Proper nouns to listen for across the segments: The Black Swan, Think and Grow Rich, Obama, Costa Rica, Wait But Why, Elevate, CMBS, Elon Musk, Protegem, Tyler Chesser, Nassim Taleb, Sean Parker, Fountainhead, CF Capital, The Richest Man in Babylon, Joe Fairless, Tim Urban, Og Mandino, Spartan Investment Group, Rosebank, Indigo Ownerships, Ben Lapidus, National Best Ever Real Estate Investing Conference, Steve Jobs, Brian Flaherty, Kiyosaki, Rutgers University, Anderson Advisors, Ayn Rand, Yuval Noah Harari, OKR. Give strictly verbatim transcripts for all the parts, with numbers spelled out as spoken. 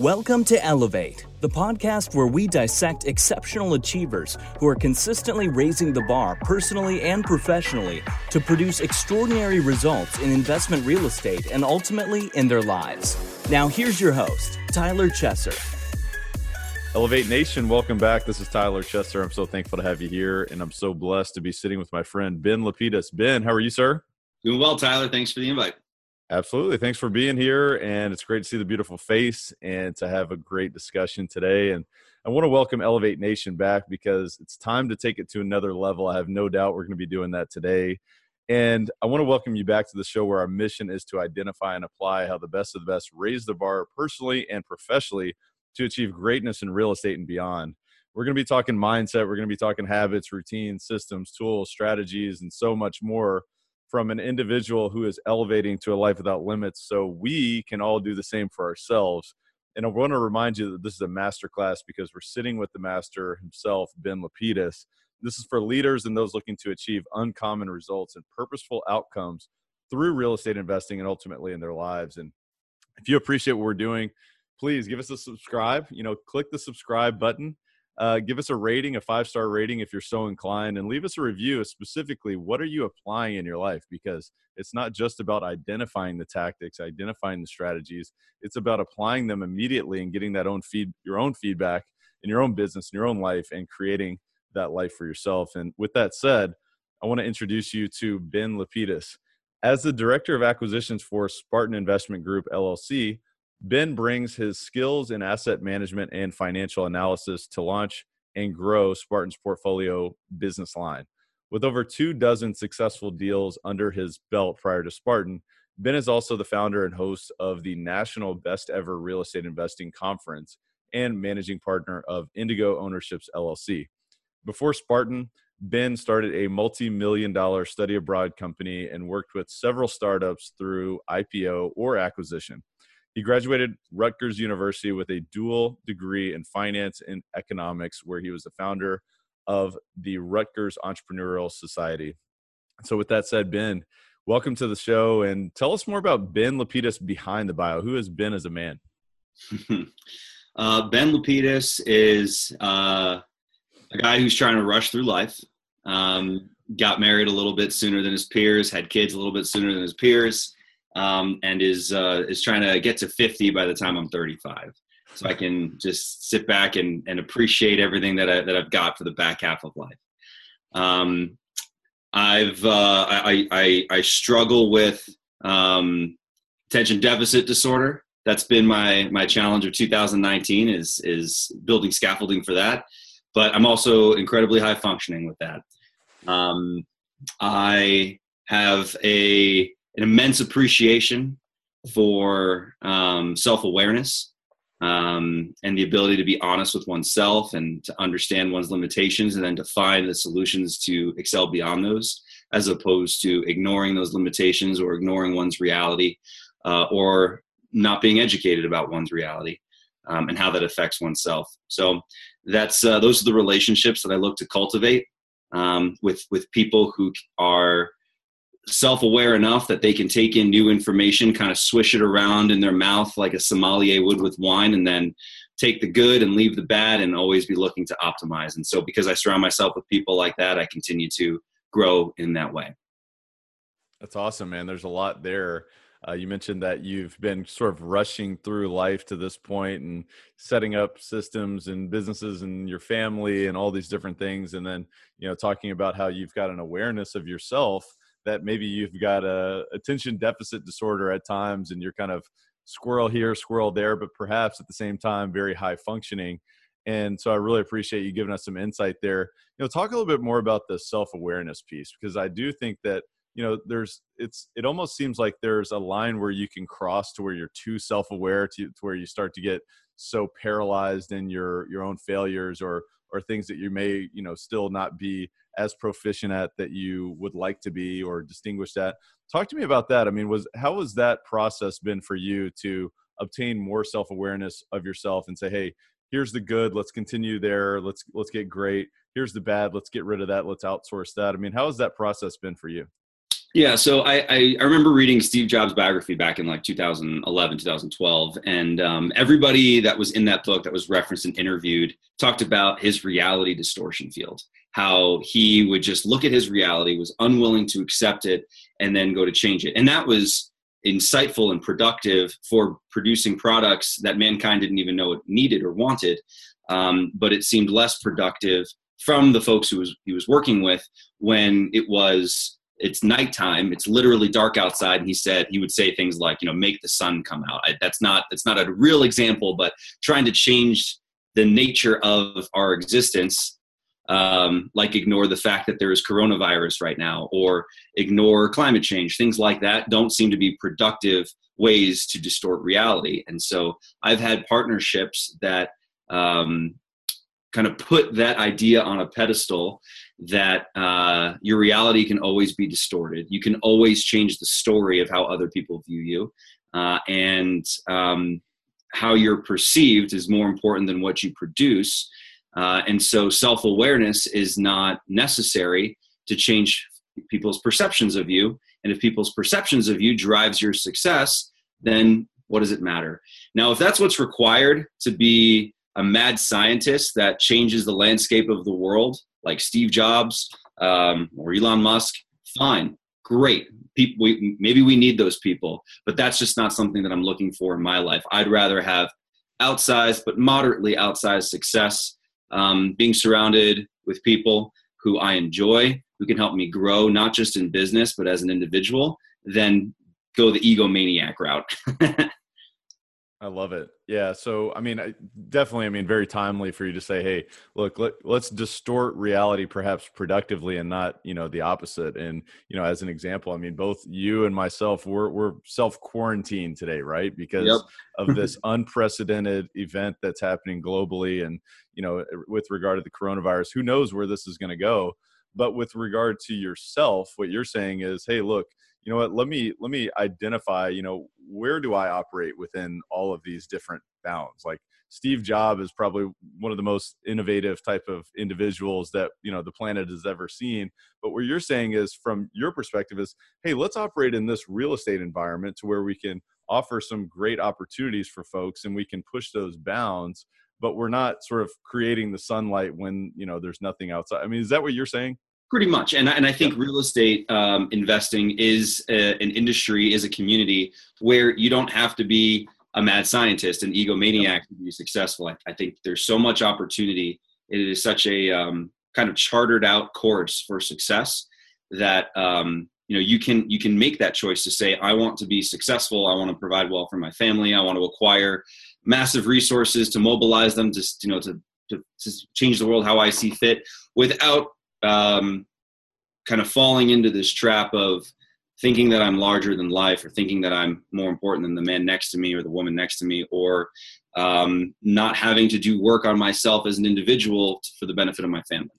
Welcome to Elevate, the podcast where we dissect exceptional achievers who are consistently raising the bar personally and professionally to produce extraordinary results in investment real estate and ultimately in their lives. Now here's your host, Tyler Chesser. Elevate Nation, welcome back. This is Tyler Chesser. I'm so thankful to have you here, and I'm so blessed to be sitting with my friend Ben Lapidus. Ben, how are you, sir? Doing well, Tyler. Thanks for the invite. Absolutely. Thanks for being here. And it's great to see the beautiful face and to have a great discussion today. And I want to welcome Elevate Nation back because it's time to take it to another level. I have no doubt we're going to be doing that today. And I want to welcome you back to the show where our mission is to identify and apply how the best of the best raise the bar personally and professionally to achieve greatness in real estate and beyond. We're going to be talking mindset. We're going to be talking habits, routines, systems, tools, strategies, and so much more, from an individual who is elevating to a life without limits, so we can all do the same for ourselves. And I want to remind you that this is a masterclass because we're sitting with the master himself, Ben Lapidus. This is for leaders and those looking to achieve uncommon results and purposeful outcomes through real estate investing and ultimately in their lives. And if you appreciate what we're doing, please give us a subscribe. You know, click the subscribe button. Uh, give us a rating, a five-star rating if you're so inclined, and leave us a review of specifically what are you applying in your life, because it's not just about identifying the tactics, identifying the strategies. It's about applying them immediately and getting that own feed, your own feedback in your own business, in your own life, and creating that life for yourself. And with that said, I want to introduce you to Ben Lapidus. As the Director of Acquisitions for Spartan Investment Group, L L C, Ben brings his skills in asset management and financial analysis to launch and grow Spartan's portfolio business line. With over two dozen successful deals under his belt prior to Spartan, Ben is also the founder and host of the National Best Ever Real Estate Investing Conference and managing partner of Indigo Ownerships, L L C. Before Spartan, Ben started a multi-million dollar study abroad company and worked with several startups through I P O or acquisition. He graduated Rutgers University with a dual degree in finance and economics, where he was the founder of the Rutgers Entrepreneurial Society. So with that said, Ben, welcome to the show, and tell us more about Ben Lapidus behind the bio. Who is Ben as a man? uh, Ben Lapidus is uh, a guy who's trying to rush through life. Um, got married a little bit sooner than his peers, had kids a little bit sooner than his peers. Um, and is, uh, is trying to get to fifty by the time I'm thirty-five. So I can just sit back and, and appreciate everything that I, that I've got for the back half of life. Um, I've, uh, I, I, I struggle with, um, attention deficit disorder. That's been my, my challenge of two thousand nineteen is, is building scaffolding for that. But I'm also incredibly high functioning with that. Um, I have a, an immense appreciation for um, self-awareness um, and the ability to be honest with oneself and to understand one's limitations and then to find the solutions to excel beyond those, as opposed to ignoring those limitations or ignoring one's reality uh, or not being educated about one's reality um, and how that affects oneself. So that's uh, those are the relationships that I look to cultivate um, with with people who are self-aware enough that they can take in new information, kind of swish it around in their mouth like a sommelier would with wine, and then take the good and leave the bad and always be looking to optimize. And so because I surround myself with people like that, I continue to grow in that way. That's awesome, man. There's a lot there. Uh, you mentioned that you've been sort of rushing through life to this point and setting up systems and businesses and your family and all these different things. And then, you know, talking about how you've got an awareness of yourself that maybe you've got a attention deficit disorder at times and you're kind of squirrel here, squirrel there, but perhaps at the same time, very high functioning. And so I really appreciate you giving us some insight there. You know, talk a little bit more about the self-awareness piece, because I do think that, you know, there's, it's, it almost seems like there's a line where you can cross to where you're too self-aware to, to where you start to get so paralyzed in your, your own failures or, or things that you may, you know, still not be as proficient at that you would like to be or distinguished at. Talk to me about that. I mean, was how has that process been for you to obtain more self-awareness of yourself and say, hey, here's the good, let's continue there, let's let's get great. Here's the bad, let's get rid of that, let's outsource that. I mean, how has that process been for you? Yeah. So I, I, I remember reading Steve Jobs' biography back in like two thousand eleven, two thousand twelve. And um, everybody that was in that book that was referenced and interviewed talked about his reality distortion field, how he would just look at his reality, was unwilling to accept it, and then go to change it. And that was insightful and productive for producing products that mankind didn't even know it needed or wanted. Um, but it seemed less productive from the folks who was, he was working with when it was, it's nighttime, it's literally dark outside. And he said, he would say things like, you know, make the sun come out. I, that's not, that's not a real example, but trying to change the nature of our existence, um, like ignore the fact that there is coronavirus right now, or ignore climate change, things like that don't seem to be productive ways to distort reality. And so I've had partnerships that, um, kind of put that idea on a pedestal that uh, your reality can always be distorted. You can always change the story of how other people view you. Uh, and um, how you're perceived is more important than what you produce. Uh, and so self-awareness is not necessary to change people's perceptions of you. And if people's perceptions of you drives your success, then what does it matter? Now, if that's what's required to be a mad scientist that changes the landscape of the world, like Steve Jobs um, or Elon Musk, fine, great. People, we, maybe we need those people, but that's just not something that I'm looking for in my life. I'd rather have outsized, but moderately outsized success, um, being surrounded with people who I enjoy, who can help me grow, not just in business, but as an individual, than go the egomaniac route. I love it. Yeah. So, I mean, I definitely, I mean, very timely for you to say, hey, look, let, let's distort reality, perhaps productively, and not, you know, the opposite. And, you know, as an example, I mean, both you and myself, we're, we're self-quarantined today, right? Because yep. of this unprecedented event that's happening globally. And, you know, with regard to the coronavirus, who knows where this is going to go. But with regard to yourself, what you're saying is, hey, look, you know what, let me, let me identify, you know, where do I operate within all of these different bounds? Like Steve Jobs is probably one of the most innovative type of individuals that, you know, the planet has ever seen. But what you're saying is, from your perspective, is, hey, let's operate in this real estate environment to where we can offer some great opportunities for folks and we can push those bounds, but we're not sort of creating the sunlight when, you know, there's nothing outside. I mean, is that what you're saying? Pretty much. And, and I think real estate um, investing is a, an industry, is a community where you don't have to be a mad scientist, an egomaniac to be successful. I, I think there's so much opportunity. It is such a um, kind of chartered out course for success that, um, you know, you can, you can make that choice to say, I want to be successful. I want to provide well for my family. I want to acquire massive resources to mobilize them to, you know, to, to, to change the world how I see fit, without Um, kind of falling into this trap of thinking that I'm larger than life, or thinking that I'm more important than the man next to me or the woman next to me, or um, not having to do work on myself as an individual for the benefit of my family.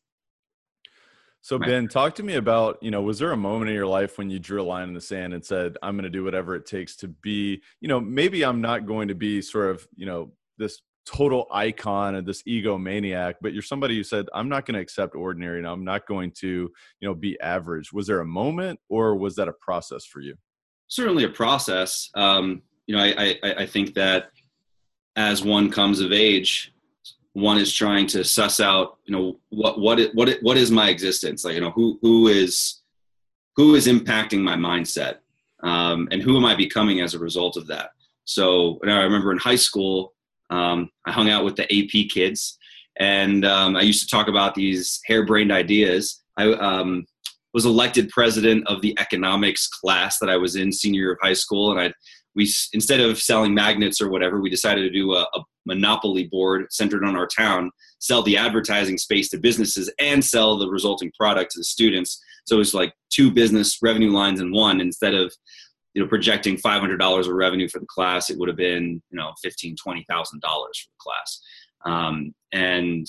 So Ben, talk to me about, you know, was there a moment in your life when you drew a line in the sand and said, I'm going to do whatever it takes to be, you know, maybe I'm not going to be sort of, you know, this total icon and this egomaniac, but you're somebody who said, I'm not going to accept ordinary and I'm not going to, you know, be average. Was there a moment, or was that a process for you? Certainly a process. Um, you know, I, I, I think that as one comes of age, one is trying to suss out, you know, what, what, it, what, it, what is my existence? Like, you know, who, who is, who is impacting my mindset? Um, and who am I becoming as a result of that? So, and I remember in high school, Um, I hung out with the A P kids, and um, I used to talk about these harebrained ideas. I um, was elected president of the economics class that I was in senior year of high school, and I we instead of selling magnets or whatever, we decided to do a, a monopoly board centered on our town, sell the advertising space to businesses, and sell the resulting product to the students. So it was like two business revenue lines in one. Instead of, you know, projecting five hundred dollars of revenue for the class, it would have been, you know, fifteen thousand dollars, twenty thousand dollars for the class. Um, and,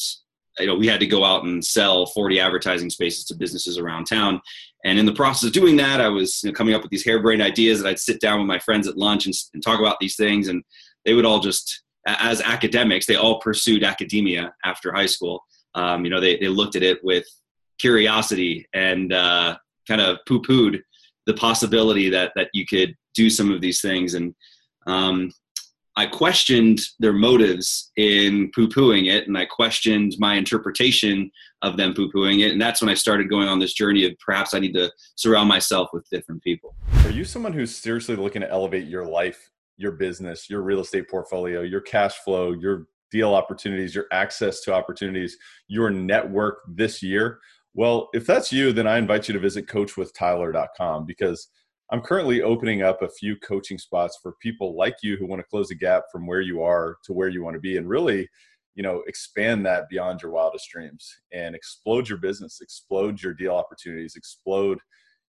you know, we had to go out and sell forty advertising spaces to businesses around town. And in the process of doing that, I was, you know, coming up with these harebrained ideas that I'd sit down with my friends at lunch and, and talk about these things. And they would all just, as academics, they all pursued academia after high school. Um, you know, they, they looked at it with curiosity and uh, kind of poo-pooed the possibility that that you could do some of these things. And um, I questioned their motives in poo-pooing it, and I questioned my interpretation of them poo-pooing it. And that's when I started going on this journey of perhaps I need to surround myself with different people. Are you someone who's seriously looking to elevate your life, your business, your real estate portfolio, your cash flow, your deal opportunities, your access to opportunities, your network this year? Well, if that's you, then I invite you to visit coach with tyler dot com, because I'm currently opening up a few coaching spots for people like you who want to close the gap from where you are to where you want to be, and really, you know, expand that beyond your wildest dreams and explode your business, explode your deal opportunities, explode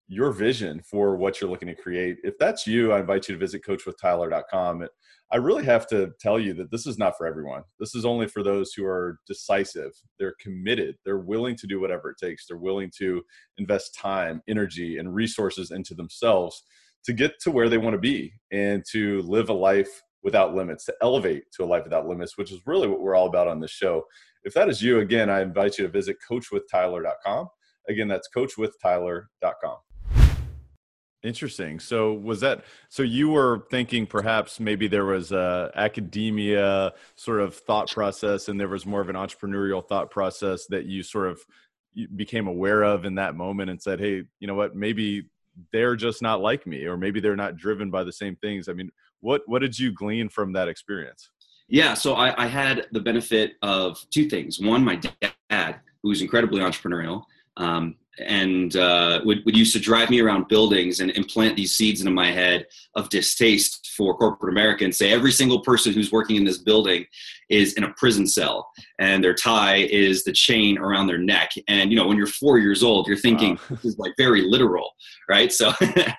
your vision for what you're looking to create. If that's you, I invite you to visit coach with tyler dot com. I really have to tell you that this is not for everyone. This is only for those who are decisive. They're committed. They're willing to do whatever it takes. They're willing to invest time, energy, and resources into themselves to get to where they want to be and to live a life without limits, to elevate to a life without limits, which is really what we're all about on this show. If that is you, again, I invite you to visit coach with tyler dot com. Again, that's coach with tyler dot com. Interesting. So was that, so you were thinking perhaps maybe there was a academia sort of thought process and there was more of an entrepreneurial thought process that you sort of became aware of in that moment and said, hey, you know what, maybe they're just not like me, or maybe they're not driven by the same things. I mean, what, what did you glean from that experience? Yeah. So I, I had the benefit of two things. One, my dad, who was incredibly entrepreneurial, um, and uh, would, would used to drive me around buildings and implant these seeds into my head of distaste for corporate America and say every single person who's working in this building is in a prison cell and their tie is the chain around their neck. And, you know, when you're four years old, you're thinking, wow, this is like very literal, right? So,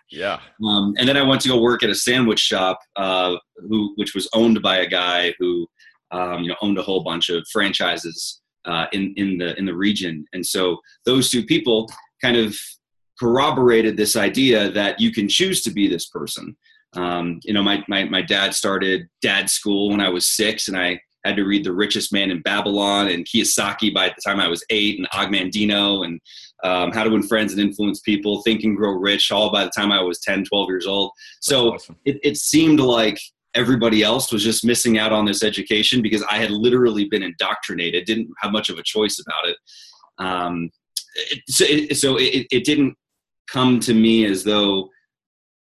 yeah. Um, and then I went to go work at a sandwich shop, uh, who which was owned by a guy who um, you know, owned a whole bunch of franchises Uh, in, in the in the region. And so those two people kind of corroborated this idea that you can choose to be this person. Um, you know, my, my my dad started dad school when I was six, and I had to read The Richest Man in Babylon and Kiyosaki by the time I was eight, and Og Mandino, and um, How to Win Friends and Influence People, Think and Grow Rich, all by the time I was ten, twelve years old. So awesome. it, it seemed like everybody else was just missing out on this education because I had literally been indoctrinated, didn't have much of a choice about it. Um, it so it, so it, it didn't come to me as though,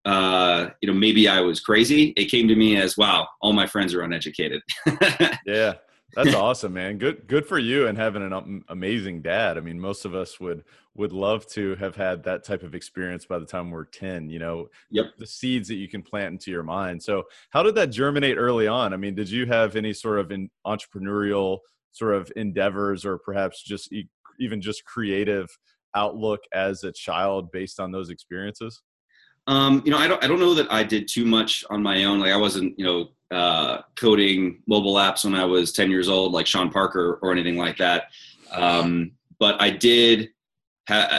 uh, you know, maybe I was crazy. It came to me as, wow, all my friends are uneducated. Yeah, that's awesome, man. Good, good for you, and having an amazing dad. I mean, most of us would would love to have had that type of experience by the time we're ten, you know, yep. The seeds that you can plant into your mind. So how did that germinate early on? I mean, did you have any sort of in entrepreneurial sort of endeavors, or perhaps just e- even just creative outlook as a child based on those experiences? Um, you know, I don't, I don't know that I did too much on my own. Like I wasn't, you know, uh, coding mobile apps when I was ten years old, like Sean Parker or anything like that. Um, but I did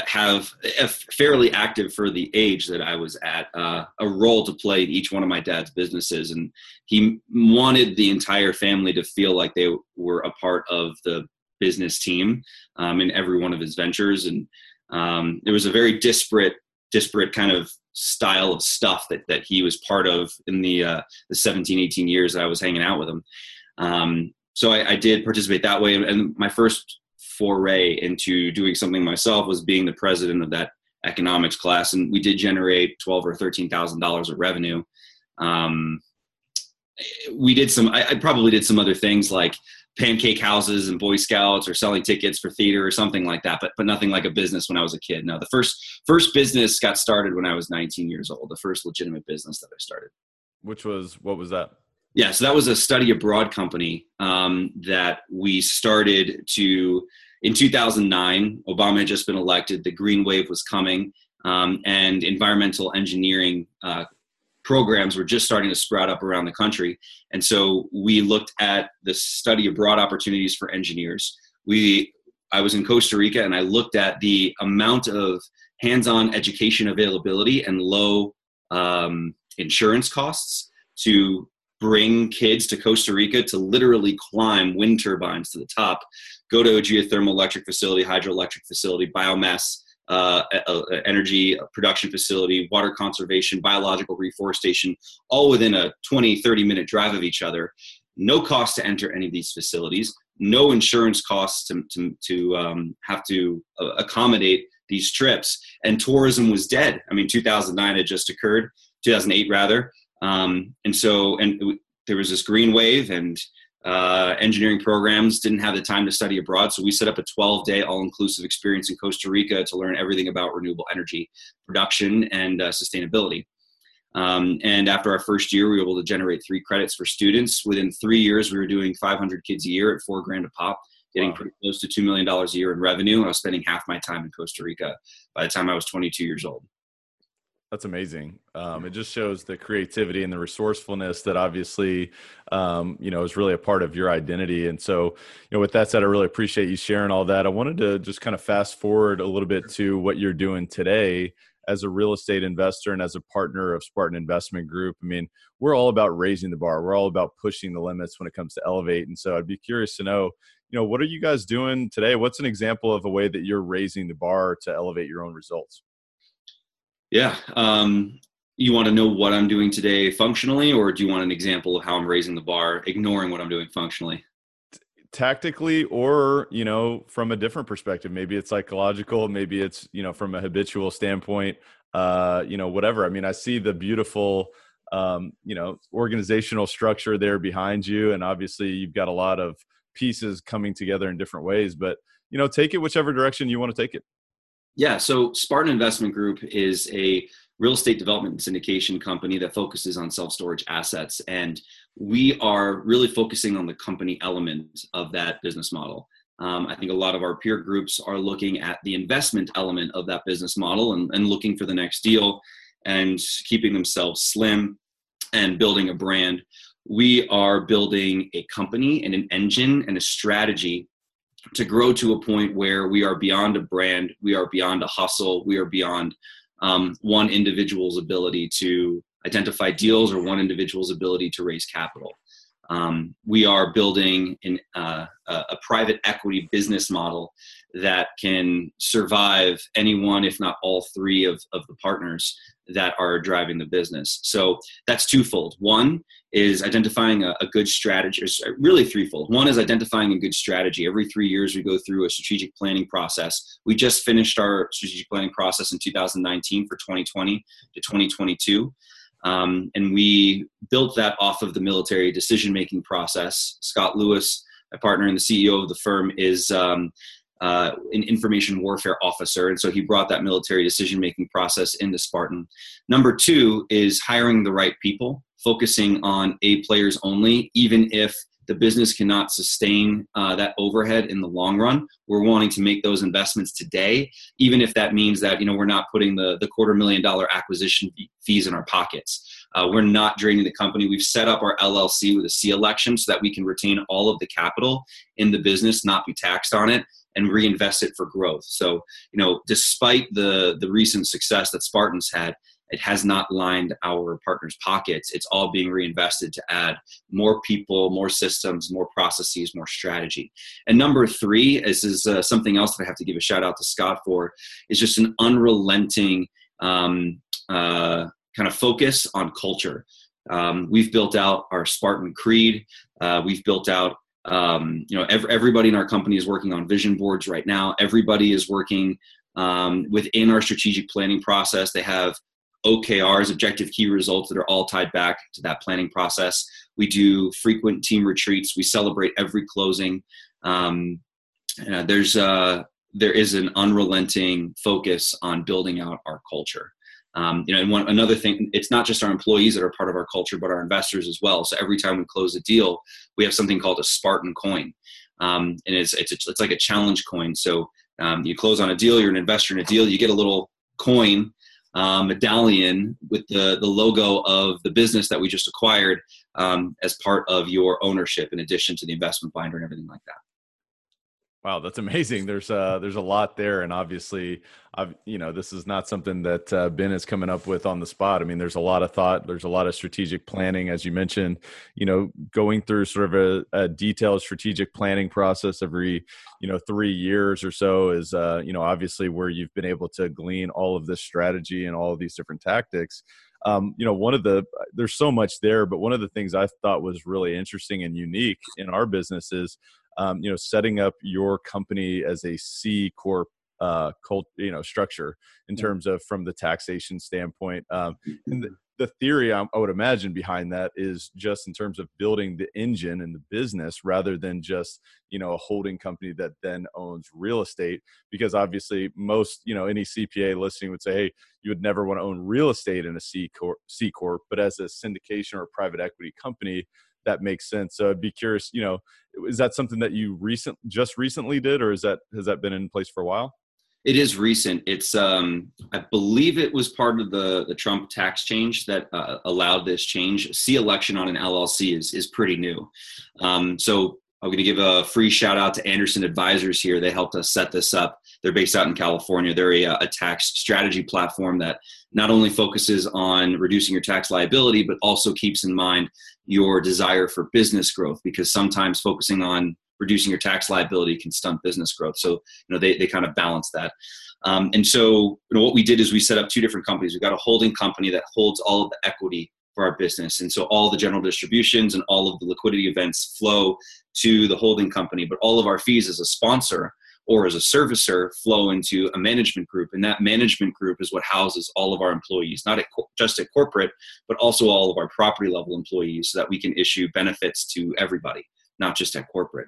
have a fairly active for the age that I was at, uh, a role to play in each one of my dad's businesses. And he wanted the entire family to feel like they were a part of the business team, um, in every one of his ventures. And, um, there was a very disparate, disparate kind of style of stuff that, that he was part of in the, uh, the seventeen, eighteen years that I was hanging out with him. Um, so I, I did participate that way. And my first foray into doing something myself was being the president of that economics class. And we did generate twelve or thirteen thousand dollars of revenue. Um, we did some, I, I probably did some other things like pancake houses and Boy Scouts or selling tickets for theater or something like that, but, but nothing like a business when I was a kid. No, the first, first business got started when I was nineteen years old, the first legitimate business that I started. Which was, what was that? Yeah. So that was a study abroad company, um, that we started to, in two thousand nine, Obama had just been elected. The green wave was coming. Um, and environmental engineering, uh, programs were just starting to sprout up around the country. And so we looked at the study abroad opportunities for engineers. We, I was in Costa Rica, and I looked at the amount of hands-on education availability and low, um, insurance costs to bring kids to Costa Rica to literally climb wind turbines to the top, go to a geothermal electric facility, hydroelectric facility, biomass uh, a, a energy a production facility, water conservation, biological reforestation, all within a twenty, thirty minute drive of each other. No cost to enter any of these facilities, no insurance costs to, to, to um, have to uh, accommodate these trips. And tourism was dead. I mean, two thousand nine had just occurred, two thousand eight rather. Um, and so, and it, there was this green wave, and uh, engineering programs didn't have the time to study abroad. So we set up a twelve day all-inclusive experience in Costa Rica to learn everything about renewable energy production and uh, sustainability. Um, and after our first year, we were able to generate three credits for students. Within three years, we were doing five hundred kids a year at four grand a pop, getting wow. pretty close to two million dollars a year in revenue. I was spending half my time in Costa Rica by the time I was twenty-two years old. That's amazing. Um, it just shows the creativity and the resourcefulness that obviously, um, you know, is really a part of your identity. And so, you know, with that said, I really appreciate you sharing all that. I wanted to just kind of fast forward a little bit to what you're doing today as a real estate investor and as a partner of Spartan Investment Group. I mean, we're all about raising the bar. We're all about pushing the limits when it comes to Elevate. And so I'd be curious to know, you know, what are you guys doing today? What's an example of a way that you're raising the bar to elevate your own results? Yeah. Um, you want to know what I'm doing today functionally, or do you want an example of how I'm raising the bar, ignoring what I'm doing functionally? Tactically, or, you know, from a different perspective, maybe it's psychological, maybe it's, you know, from a habitual standpoint, uh, you know, whatever. I mean, I see the beautiful, um, you know, organizational structure there behind you. And obviously you've got a lot of pieces coming together in different ways, but, you know, take it whichever direction you want to take it. Yeah. So Spartan Investment Group is a real estate development and syndication company that focuses on self-storage assets. And we are really focusing on the company element of that business model. Um, I think a lot of our peer groups are looking at the investment element of that business model and, and looking for the next deal and keeping themselves slim and building a brand. We are building a company and an engine and a strategy to grow to a point where we are beyond a brand, we are beyond a hustle, we are beyond um, one individual's ability to identify deals or one individual's ability to raise capital. Um, we are building an, uh, a private equity business model that can survive any one, if not all three of, of the partners that are driving the business. So that's twofold. One is identifying a, a good strategy, or really threefold. One is identifying a good strategy. Every three years, we go through a strategic planning process. We just finished our strategic planning process in two thousand nineteen for twenty twenty to twenty twenty-two. Um, and we built that off of the military decision-making process. Scott Lewis, my partner and the C E O of the firm, is um, uh, an information warfare officer. And so he brought that military decision-making process into Spartan. Number two is hiring the right people, focusing on A players only, even if the business cannot sustain uh, that overhead in the long run. We're wanting to make those investments today, even if that means that, you know, we're not putting the, the quarter million dollar acquisition fees in our pockets. Uh, we're not draining the company. We've set up our L L C with a C election so that we can retain all of the capital in the business, not be taxed on it, and reinvest it for growth. So, you know, despite the, the recent success that Spartan's had, it has not lined our partners' pockets. It's all being reinvested to add more people, more systems, more processes, more strategy. And number three, this is uh, something else that I have to give a shout out to Scott for, is just an unrelenting um, uh, kind of focus on culture. Um, we've built out our Spartan Creed. Uh, we've built out um, you know, every, everybody in our company is working on vision boards right now. Everybody is working um, within our strategic planning process. They have O K Rs, objective key results, that are all tied back to that planning process. We do frequent team retreats. We celebrate every closing. Um, uh, there's uh, there is an unrelenting focus on building out our culture. Um, you know, and one another thing, it's not just our employees that are part of our culture, but our investors as well. So every time we close a deal, we have something called a Spartan coin, um, and it's it's it's like a challenge coin. So um, you close on a deal, you're an investor in a deal, you get a little coin. Um, medallion with the, the logo of the business that we just acquired um, as part of your ownership, in addition to the investment binder and everything like that. Wow, that's amazing. There's uh, there's a lot there, and obviously, I've, you know, this is not something that uh, Ben is coming up with on the spot. I mean, there's a lot of thought, there's a lot of strategic planning, as you mentioned. You know, going through sort of a, a detailed strategic planning process every, you know, three years or so is, uh, you know, obviously where you've been able to glean all of this strategy and all of these different tactics. Um, you know, one of the, there's so much there, but one of the things I thought was really interesting and unique in our business is, Um, you know, setting up your company as a C Corp, uh, cult, you know, structure in terms of from the taxation standpoint. Um, and the, the theory I, I would imagine behind that is just in terms of building the engine and the business rather than just, you know, a holding company that then owns real estate, because obviously most, you know, any C P A listening would say, hey, you would never want to own real estate in a C Corp, C Corp, but as a syndication or a private equity company, that makes sense. So I'd be curious, you know, is that something that you recent just recently did, or is that, has that been in place for a while? It is recent. It's, um, I believe it was part of the, the Trump tax change that uh, allowed this change. C election on an L L C is, is pretty new. Um, so I'm going to give a free shout out to Anderson Advisors here. They helped us set this up. They're based out in California. They're a, a tax strategy platform that not only focuses on reducing your tax liability, but also keeps in mind your desire for business growth, because sometimes focusing on reducing your tax liability can stunt business growth. So, you know, they, they kind of balance that. Um, and so, you know, what we did is we set up two different companies. We've got a holding company that holds all of the equity for our business. And so all the general distributions and all of the liquidity events flow to the holding company, but all of our fees as a sponsor or as a servicer flow into a management group. And that management group is what houses all of our employees, not at co- just at corporate, but also all of our property level employees, so that we can issue benefits to everybody, not just at corporate.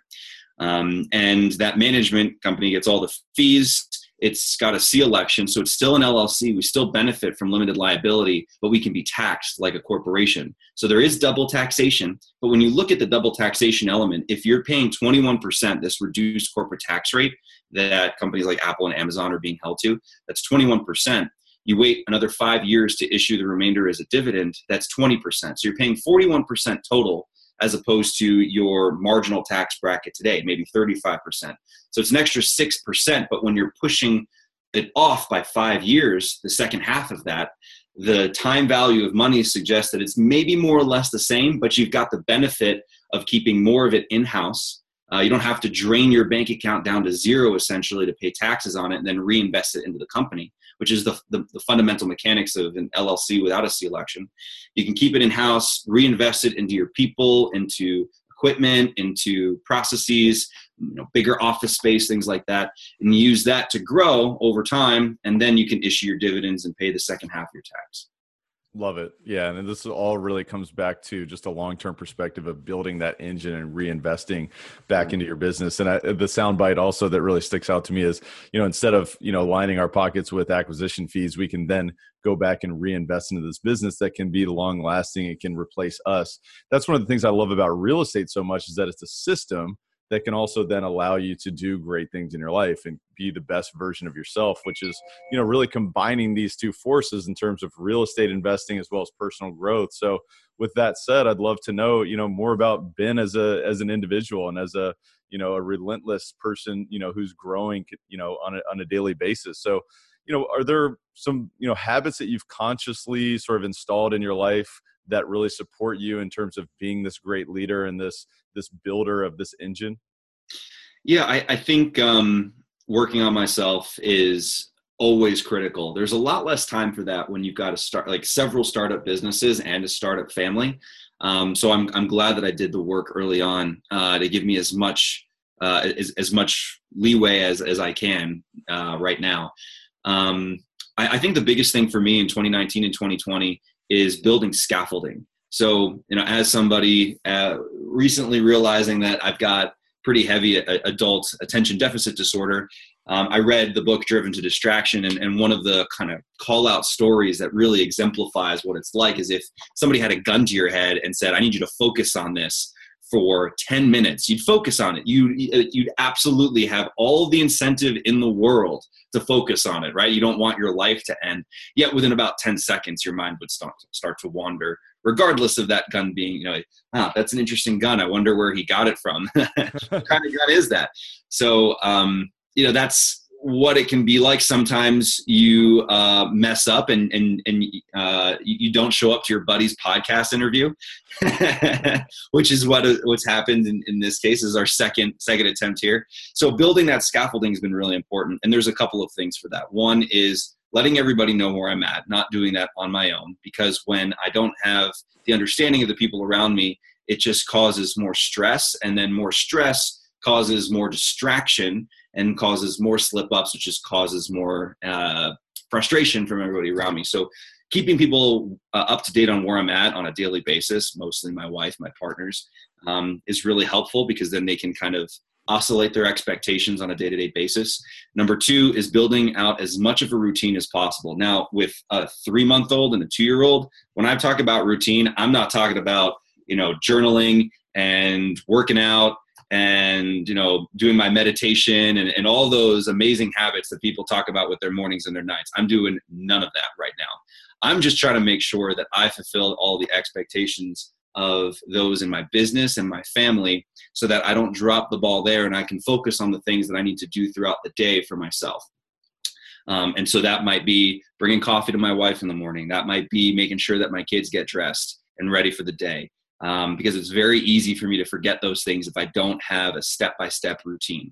Um, and that management company gets all the fees. It's got a C election, so it's still an L L C. We still benefit from limited liability, but we can be taxed like a corporation. So there is double taxation, but when you look at the double taxation element, if you're paying twenty-one percent, this reduced corporate tax rate that companies like Apple and Amazon are being held to, that's twenty-one percent. You wait another five years to issue the remainder as a dividend, that's twenty percent. So you're paying forty-one percent total, as opposed to your marginal tax bracket today, maybe thirty-five percent. So it's an extra six percent, but when you're pushing it off by five years, the second half of that, the time value of money suggests that it's maybe more or less the same, but you've got the benefit of keeping more of it in-house. Uh, you don't have to drain your bank account down to zero, essentially, to pay taxes on it and then reinvest it into the company, which is the, the, the fundamental mechanics of an L L C without a C election. You can keep it in-house, reinvest it into your people, into equipment, into processes, you know, bigger office space, things like that, and use that to grow over time, and then you can issue your dividends and pay the second half of your tax. Love it. Yeah. And this all really comes back to just a long-term perspective of building that engine and reinvesting back into your business. And I, the soundbite also that really sticks out to me is, you know, instead of, you know, lining our pockets with acquisition fees, we can then go back and reinvest into this business that can be long lasting. It can replace us. That's one of the things I love about real estate so much, is that it's a system that can also then allow you to do great things in your life and be the best version of yourself, which is, you know, really combining these two forces in terms of real estate investing as well as personal growth. So with that said, I'd love to know, you know, more about Ben as a, as an individual and as a, you know, a relentless person, you know, who's growing, you know, on a, on a daily basis. So, you know, are there some, you know, habits that you've consciously sort of installed in your life that really support you in terms of being this great leader and this, this builder of this engine? Yeah, I, I think um, working on myself is always critical. There's a lot less time for that when you've got to start like several startup businesses and a startup family. Um, so I'm, I'm glad that I did the work early on uh, to give me as much, uh, as, as much leeway as, as I can uh, right now. Um, I, I think the biggest thing for me in twenty nineteen and twenty twenty is building scaffolding. So, you know, as somebody uh, recently realizing that I've got pretty heavy a- adult attention deficit disorder, um, I read the book Driven to Distraction. And, and one of the kind of call out stories that really exemplifies what it's like is if somebody had a gun to your head and said, I need you to focus on this for ten minutes, you'd focus on it. You, you'd absolutely have all the incentive in the world to focus on it, right? You don't want your life to end. Yet within about ten seconds, your mind would start to wander regardless of that gun being, you know, ah, that's an interesting gun. I wonder where he got it from. What kind of gun is that? So, um, you know, that's what it can be like. Sometimes you uh, mess up and, and, and uh, you don't show up to your buddy's podcast interview, which is what, what's happened in, in this case. Is our second, second attempt here. So building that scaffolding has been really important. And there's a couple of things for that. One is letting everybody know where I'm at, not doing that on my own, because when I don't have the understanding of the people around me, it just causes more stress, and then more stress causes more distraction and causes more slip ups, which just causes more uh, frustration from everybody around me. So keeping people uh, up to date on where I'm at on a daily basis, mostly my wife, my partners, um, is really helpful, because then they can kind of oscillate their expectations on a day-to-day basis. Number two is building out as much of a routine as possible. Now, with a three-month-old and a two-year-old, when I talk about routine, I'm not talking about, you know, journaling and working out and, you know, doing my meditation and, and all those amazing habits that people talk about with their mornings and their nights. I'm doing none of that right now. I'm just trying to make sure that I fulfill all the expectations of those in my business and my family, so that I don't drop the ball there, and I can focus on the things that I need to do throughout the day for myself. Um, and so that might be bringing coffee to my wife in the morning. That might be making sure that my kids get dressed and ready for the day. Um, because it's very easy for me to forget those things if I don't have a step-by-step routine,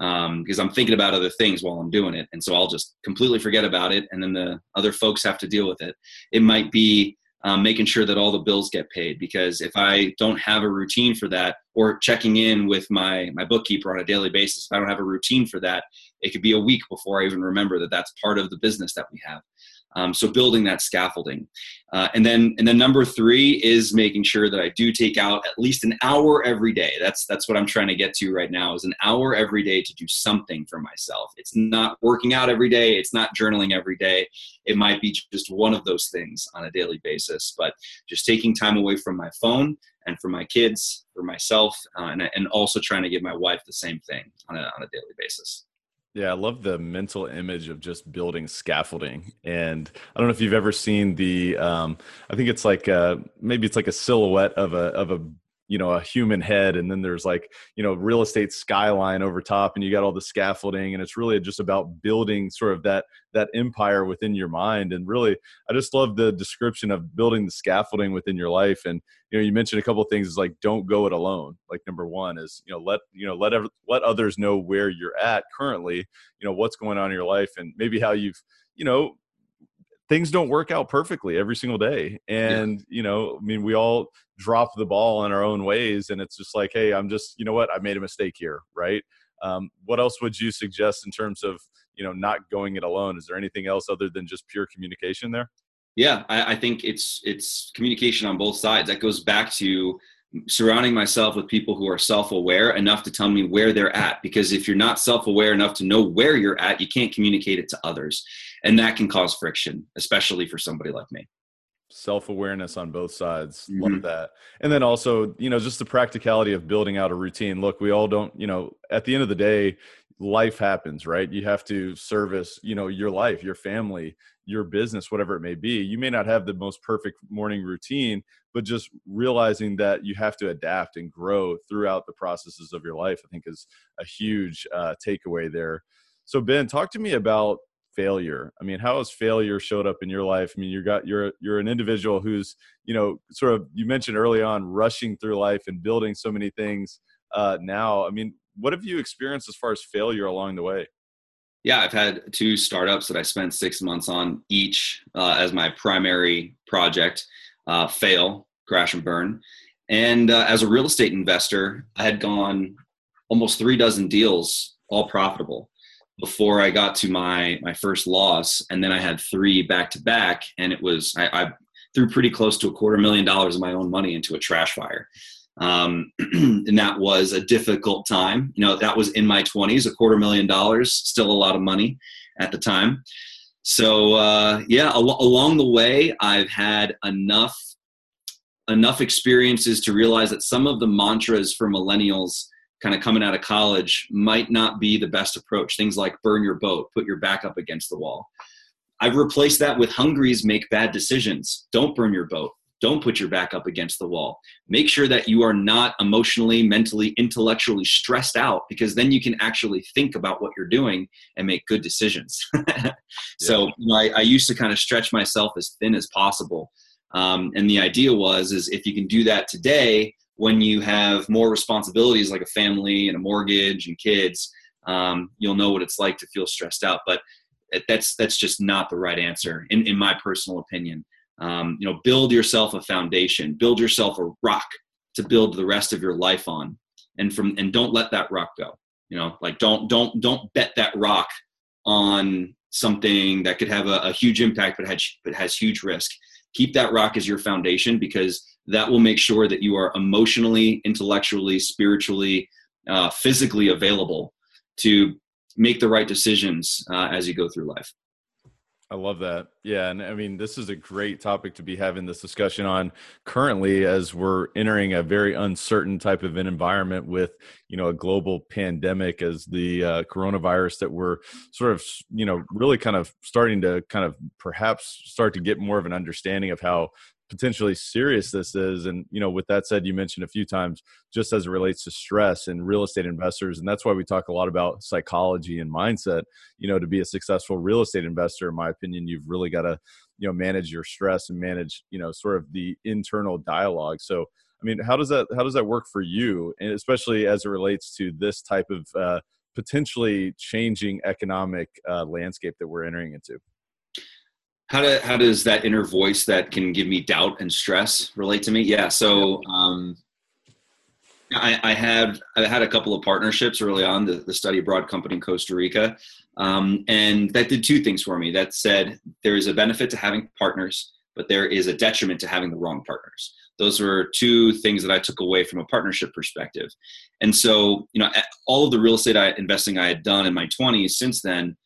um, because I'm thinking about other things while I'm doing it. And so I'll just completely forget about it, and then the other folks have to deal with it. It might be um, making sure that all the bills get paid, because if I don't have a routine for that, or checking in with my, my bookkeeper on a daily basis, if I don't have a routine for that, it could be a week before I even remember that that's part of the business that we have. Um, so building that scaffolding. Uh, and then, and then number three is making sure that I do take out at least an hour every day. That's, that's what I'm trying to get to right now, is an hour every day to do something for myself. It's not working out every day. It's not journaling every day. It might be just one of those things on a daily basis, but just taking time away from my phone and for my kids, for myself, uh, and, and also trying to give my wife the same thing on a, on a daily basis. Yeah, I love the mental image of just building scaffolding. And I don't know if you've ever seen the, um, I think it's like a, maybe it's like a silhouette of a, of a, you know, a human head. And then there's like, you know, real estate skyline over top, and you got all the scaffolding, and it's really just about building sort of that, that empire within your mind. And really, I just love the description of building the scaffolding within your life. And, you know, you mentioned a couple of things, is like, don't go it alone. Like number one is, you know, let, you know, let, ever, let others know where you're at currently, you know, what's going on in your life, and maybe how you've, you know, things don't work out perfectly every single day. And, yeah. you know, I mean, we all drop the ball in our own ways, and it's just like, hey, I'm just, you know what, I made a mistake here. Right. Um, what else would you suggest in terms of, you know, not going it alone? Is there anything else other than just pure communication there? Yeah. I, I think it's, it's communication on both sides. That goes back to surrounding myself with people who are self-aware enough to tell me where they're at, because if you're not self-aware enough to know where you're at, you can't communicate it to others. And that can cause friction, especially for somebody like me. Self-awareness on both sides. Mm-hmm. Love that. And then also, you know, just the practicality of building out a routine. Look, we all don't, you know, at the end of the day, life happens, right? You have to service, you know, your life, your family, your business, whatever it may be. You may not have the most perfect morning routine, but just realizing that you have to adapt and grow throughout the processes of your life, I think is a huge uh, takeaway there. So Ben, talk to me about failure. I mean, how has failure showed up in your life? I mean, you got, you're, you're an individual who's, you know, sort of, you mentioned early on rushing through life and building so many things uh, now. I mean, what have you experienced as far as failure along the way? Yeah, I've had two startups that I spent six months on each uh, as my primary project, uh, fail, crash and burn. And uh, as a real estate investor, I had gone almost three dozen deals, all profitable, before I got to my, my first loss. And then I had three back to back, and it was, I, I threw pretty close to a quarter million dollars of my own money into a trash fire. Um, and that was a difficult time. You know, that was in my twenties, a quarter million dollars, still a lot of money at the time. So, uh, yeah, al- along the way, I've had enough, enough experiences to realize that some of the mantras for millennials kind of coming out of college might not be the best approach. Things like burn your boat, put your back up against the wall. I've replaced that with Hungries make bad decisions. Don't burn your boat. Don't put your back up against the wall. Make sure that you are not emotionally, mentally, intellectually stressed out, because then you can actually think about what you're doing and make good decisions. Yeah. So you know, I, I used to kind of stretch myself as thin as possible. Um, and the idea was, is if you can do that today, when you have more responsibilities like a family and a mortgage and kids, um, you'll know what it's like to feel stressed out. But that's, that's just not the right answer, in, in my personal opinion. Um, you know, build yourself a foundation, build yourself a rock to build the rest of your life on. And from, and don't let that rock go, you know, like don't, don't, don't bet that rock on something that could have a, a huge impact, but has, but has huge risk. Keep that rock as your foundation, because that will make sure that you are emotionally, intellectually, spiritually, uh, physically available to make the right decisions uh, as you go through life. I love that. Yeah. And I mean, this is a great topic to be having this discussion on currently, as we're entering a very uncertain type of an environment with, you know, a global pandemic as the uh, coronavirus that we're sort of, you know, really kind of starting to kind of perhaps start to get more of an understanding of how potentially serious this is. And, you know, with that said, you mentioned a few times just as it relates to stress and real estate investors. And that's why we talk a lot about psychology and mindset. You know, to be a successful real estate investor, in my opinion, you've really got to, you know, manage your stress and manage, you know, sort of the internal dialogue. So, I mean, how does that, how does that work for you? And especially as it relates to this type of uh, potentially changing economic uh, landscape that we're entering into. How, do, how does that inner voice that can give me doubt and stress relate to me? Yeah. So um, I, I had I had a couple of partnerships early on, the, the study abroad company in Costa Rica. Um, and that did two things for me. That said, there is a benefit to having partners, but there is a detriment to having the wrong partners. Those were two things that I took away from a partnership perspective. And so, you know, all of the real estate I, investing I had done in my twenties since then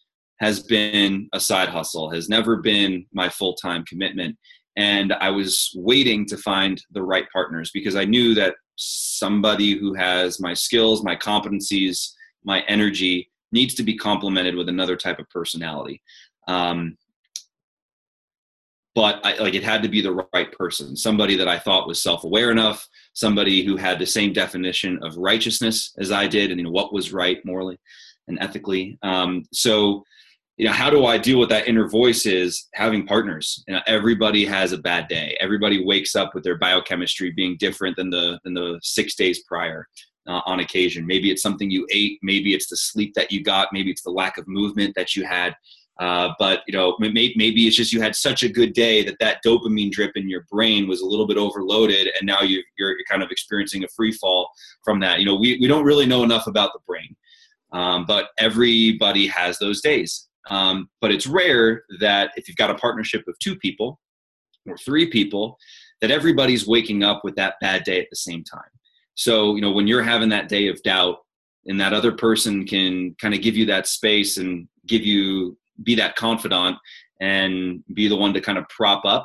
has been a side hustle, has never been my full-time commitment. And I was waiting to find the right partners, because I knew that somebody who has my skills, my competencies, my energy needs to be complemented with another type of personality. Um, but I, like it had to be the right person, somebody that I thought was self-aware enough, somebody who had the same definition of righteousness as I did, and you know, what was right morally and ethically. Um, so, you know, how do I deal with that inner voice is having partners. You know, everybody has a bad day. Everybody wakes up with their biochemistry being different than the, than the six days prior uh, on occasion. Maybe it's something you ate. Maybe it's the sleep that you got. Maybe it's the lack of movement that you had. Uh, but, you know, maybe, maybe it's just you had such a good day that that dopamine drip in your brain was a little bit overloaded. And now you, you're kind of experiencing a free fall from that. You know, we, we don't really know enough about the brain. Um, but everybody has those days. Um, but it's rare that if you've got a partnership of two people or three people, that everybody's waking up with that bad day at the same time. So, you know, when you're having that day of doubt and that other person can kind of give you that space and give you, be that confidant and be the one to kind of prop up,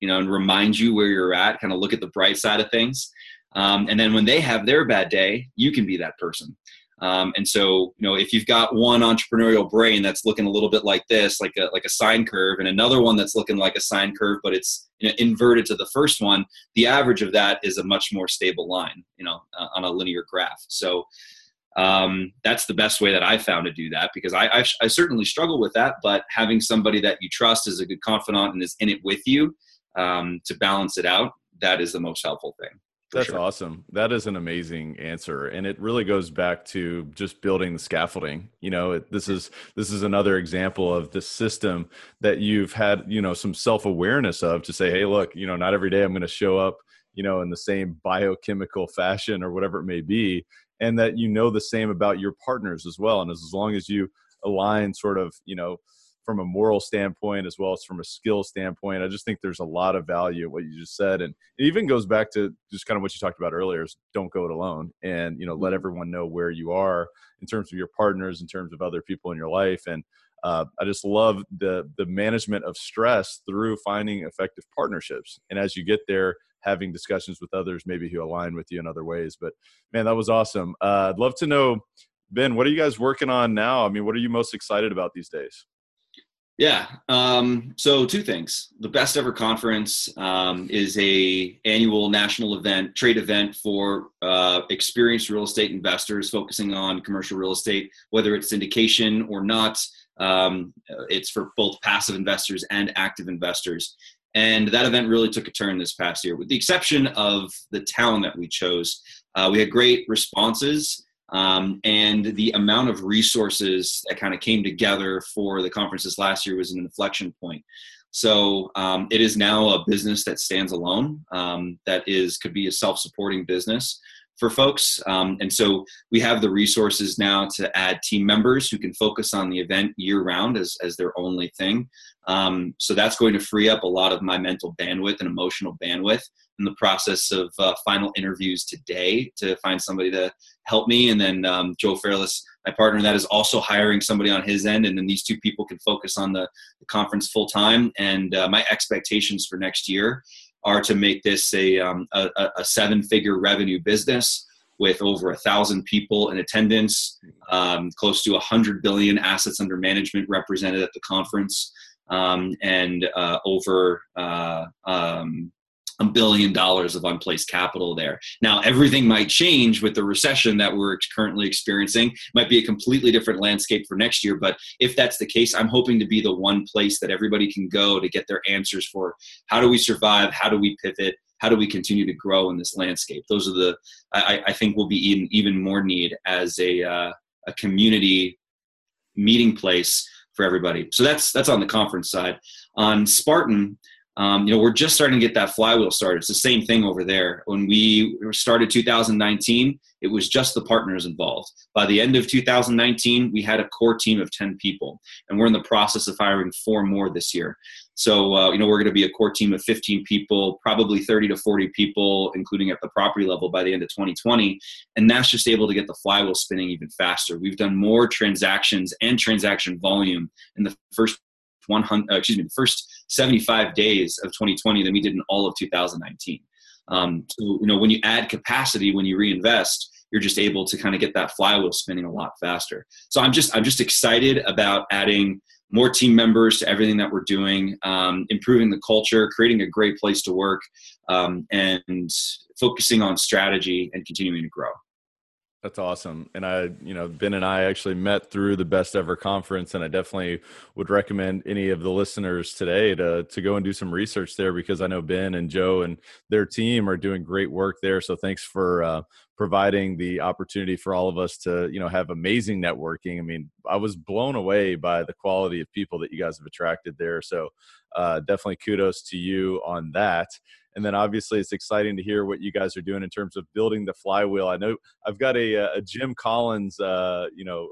you know, and remind you where you're at, kind of look at the bright side of things. Um, and then when they have their bad day, you can be that person. Um, and so, you know, if you've got one entrepreneurial brain that's looking a little bit like this, like a, like a sine curve, and another one that's looking like a sine curve, but it's, you know, inverted to the first one, the average of that is a much more stable line, you know, uh, on a linear graph. So, um, that's the best way that I found to do that, because I, I, I certainly struggle with that, but having somebody that you trust is a good confidant and is in it with you, um, to balance it out, that is the most helpful thing. That's sure. Awesome. That is an amazing answer. And it really goes back to just building the scaffolding. You know, it, this is, this is another example of the system that you've had, you know, some self-awareness of, to say, hey, look, you know, not every day I'm going to show up, you know, in the same biochemical fashion or whatever it may be. And that, you know, the same about your partners as well. And as, as long as you align sort of, you know, from a moral standpoint, as well as from a skill standpoint. I just think there's a lot of value in what you just said. And it even goes back to just kind of what you talked about earlier, is don't go it alone, and, you know, let everyone know where you are in terms of your partners, in terms of other people in your life. And uh, I just love the the management of stress through finding effective partnerships. And as you get there, having discussions with others, maybe who align with you in other ways. But man, that was awesome. Uh, I'd love to know, Ben, what are you guys working on now? I mean, what are you most excited about these days? Yeah. Um, so two things. The Best Ever Conference um, is a annual national event, trade event for uh, experienced real estate investors focusing on commercial real estate, whether it's syndication or not. Um, it's for both passive investors and active investors. And that event really took a turn this past year, with the exception of the town that we chose. Uh, we had great responses. Um, and the amount of resources that kind of came together for the conferences last year was an inflection point. So um, it is now a business that stands alone, um, that is could be a self-supporting business for folks. Um, and so we have the resources now to add team members who can focus on the event year round as, as their only thing. Um, so that's going to free up a lot of my mental bandwidth and emotional bandwidth. In the process of uh, final interviews today to find somebody to help me. And then um, Joe Fairless, my partner in that, is also hiring somebody on his end. And then these two people can focus on the, the conference full time. And uh, my expectations for next year are to make this a, um, a, a seven figure revenue business with over a thousand people in attendance, um, close to a hundred billion assets under management represented at the conference, um, and uh, over, uh, um, a billion dollars of unplaced capital there. Now, everything might change with the recession that we're currently experiencing. It might be a completely different landscape for next year. But if that's the case, I'm hoping to be the one place that everybody can go to get their answers for how do we survive? How do we pivot? How do we continue to grow in this landscape? Those are the, I, I think will be in even more need as a, uh, a community meeting place for everybody. So that's, that's on the conference side. On Spartan, Um, you know, we're just starting to get that flywheel started. It's the same thing over there. When we started two thousand nineteen, it was just the partners involved. By the end of two thousand nineteen, we had a core team of ten people, and we're in the process of hiring four more this year. So, uh, you know, we're going to be a core team of fifteen people, probably thirty to forty people, including at the property level by the end of twenty twenty. And that's just able to get the flywheel spinning even faster. We've done more transactions and transaction volume in the first one hundred, excuse me, the first seventy-five days of twenty twenty than we did in all of two thousand nineteen. Um, so, you know, when you add capacity, when you reinvest, you're just able to kind of get that flywheel spinning a lot faster. So I'm just, I'm just excited about adding more team members to everything that we're doing, um, improving the culture, creating a great place to work, um, and focusing on strategy and continuing to grow. That's awesome. And I, you know, Ben and I actually met through the Best Ever Conference, and I definitely would recommend any of the listeners today to to go and do some research there, because I know Ben and Joe and their team are doing great work there. So thanks for uh, providing the opportunity for all of us to, you know, have amazing networking. I mean, I was blown away by the quality of people that you guys have attracted there. So uh, definitely kudos to you on that. And then obviously it's exciting to hear what you guys are doing in terms of building the flywheel. I know I've got a, a Jim Collins, uh, you know,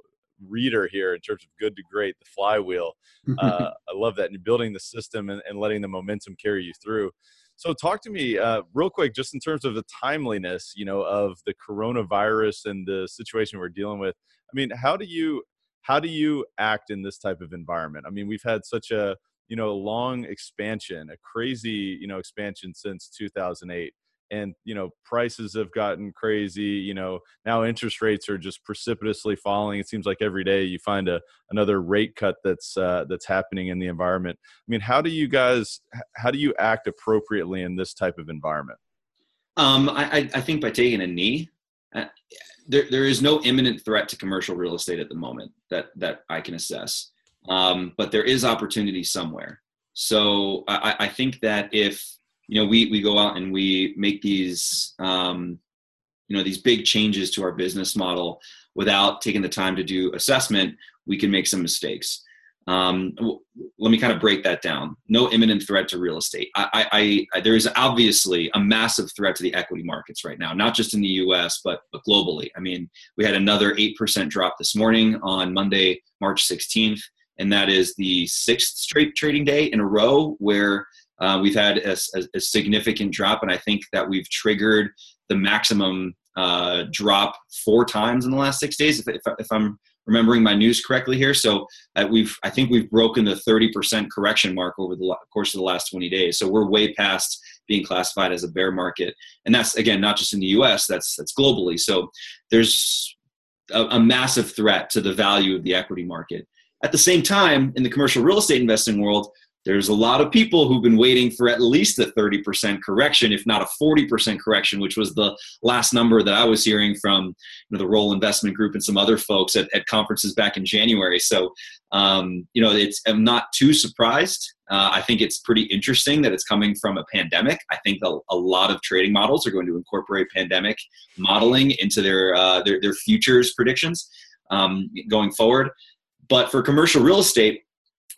reader here in terms of good to great, the flywheel. Uh, I love that. And you're building the system and, and letting the momentum carry you through. So talk to me uh, real quick, just in terms of the timeliness, you know, of the coronavirus and the situation we're dealing with. I mean, how do you, how do you act in this type of environment? I mean, we've had such a, you know, long expansion, a crazy, you know, expansion since two thousand eight. And, you know, prices have gotten crazy, you know, now interest rates are just precipitously falling. It seems like every day you find a, another rate cut that's, uh, that's happening in the environment. I mean, how do you guys, how do you act appropriately in this type of environment? Um, I, I think by taking a knee. Uh, there, there is no imminent threat to commercial real estate at the moment that, that I can assess. Um, but there is opportunity somewhere. So I, I think that if, you know, we, we go out and we make these, um, you know, these big changes to our business model without taking the time to do assessment, we can make some mistakes. Um, let me kind of break that down. No imminent threat to real estate. I, I, I, there is obviously a massive threat to the equity markets right now, not just in the U S, but, but globally. I mean, we had another eight percent drop this morning on Monday, March sixteenth. And that is the sixth straight trading day in a row where uh, we've had a, a, a significant drop. And I think that we've triggered the maximum uh, drop four times in the last six days, if, if, if I'm remembering my news correctly here. So uh, we've, I think we've broken the thirty percent correction mark over the course of the last twenty days. So we're way past being classified as a bear market. And that's, again, not just in the U S, that's, that's globally. So there's a, a massive threat to the value of the equity market. At the same time, in the commercial real estate investing world, there's a lot of people who've been waiting for at least a thirty percent correction, if not a forty percent correction, which was the last number that I was hearing from you know, the Roll Investment Group and some other folks at, at conferences back in January. So, um, you know, it's, I'm not too surprised. Uh, I think it's pretty interesting that it's coming from a pandemic. I think a, a lot of trading models are going to incorporate pandemic modeling into their, uh, their, their futures predictions um, going forward. But for commercial real estate,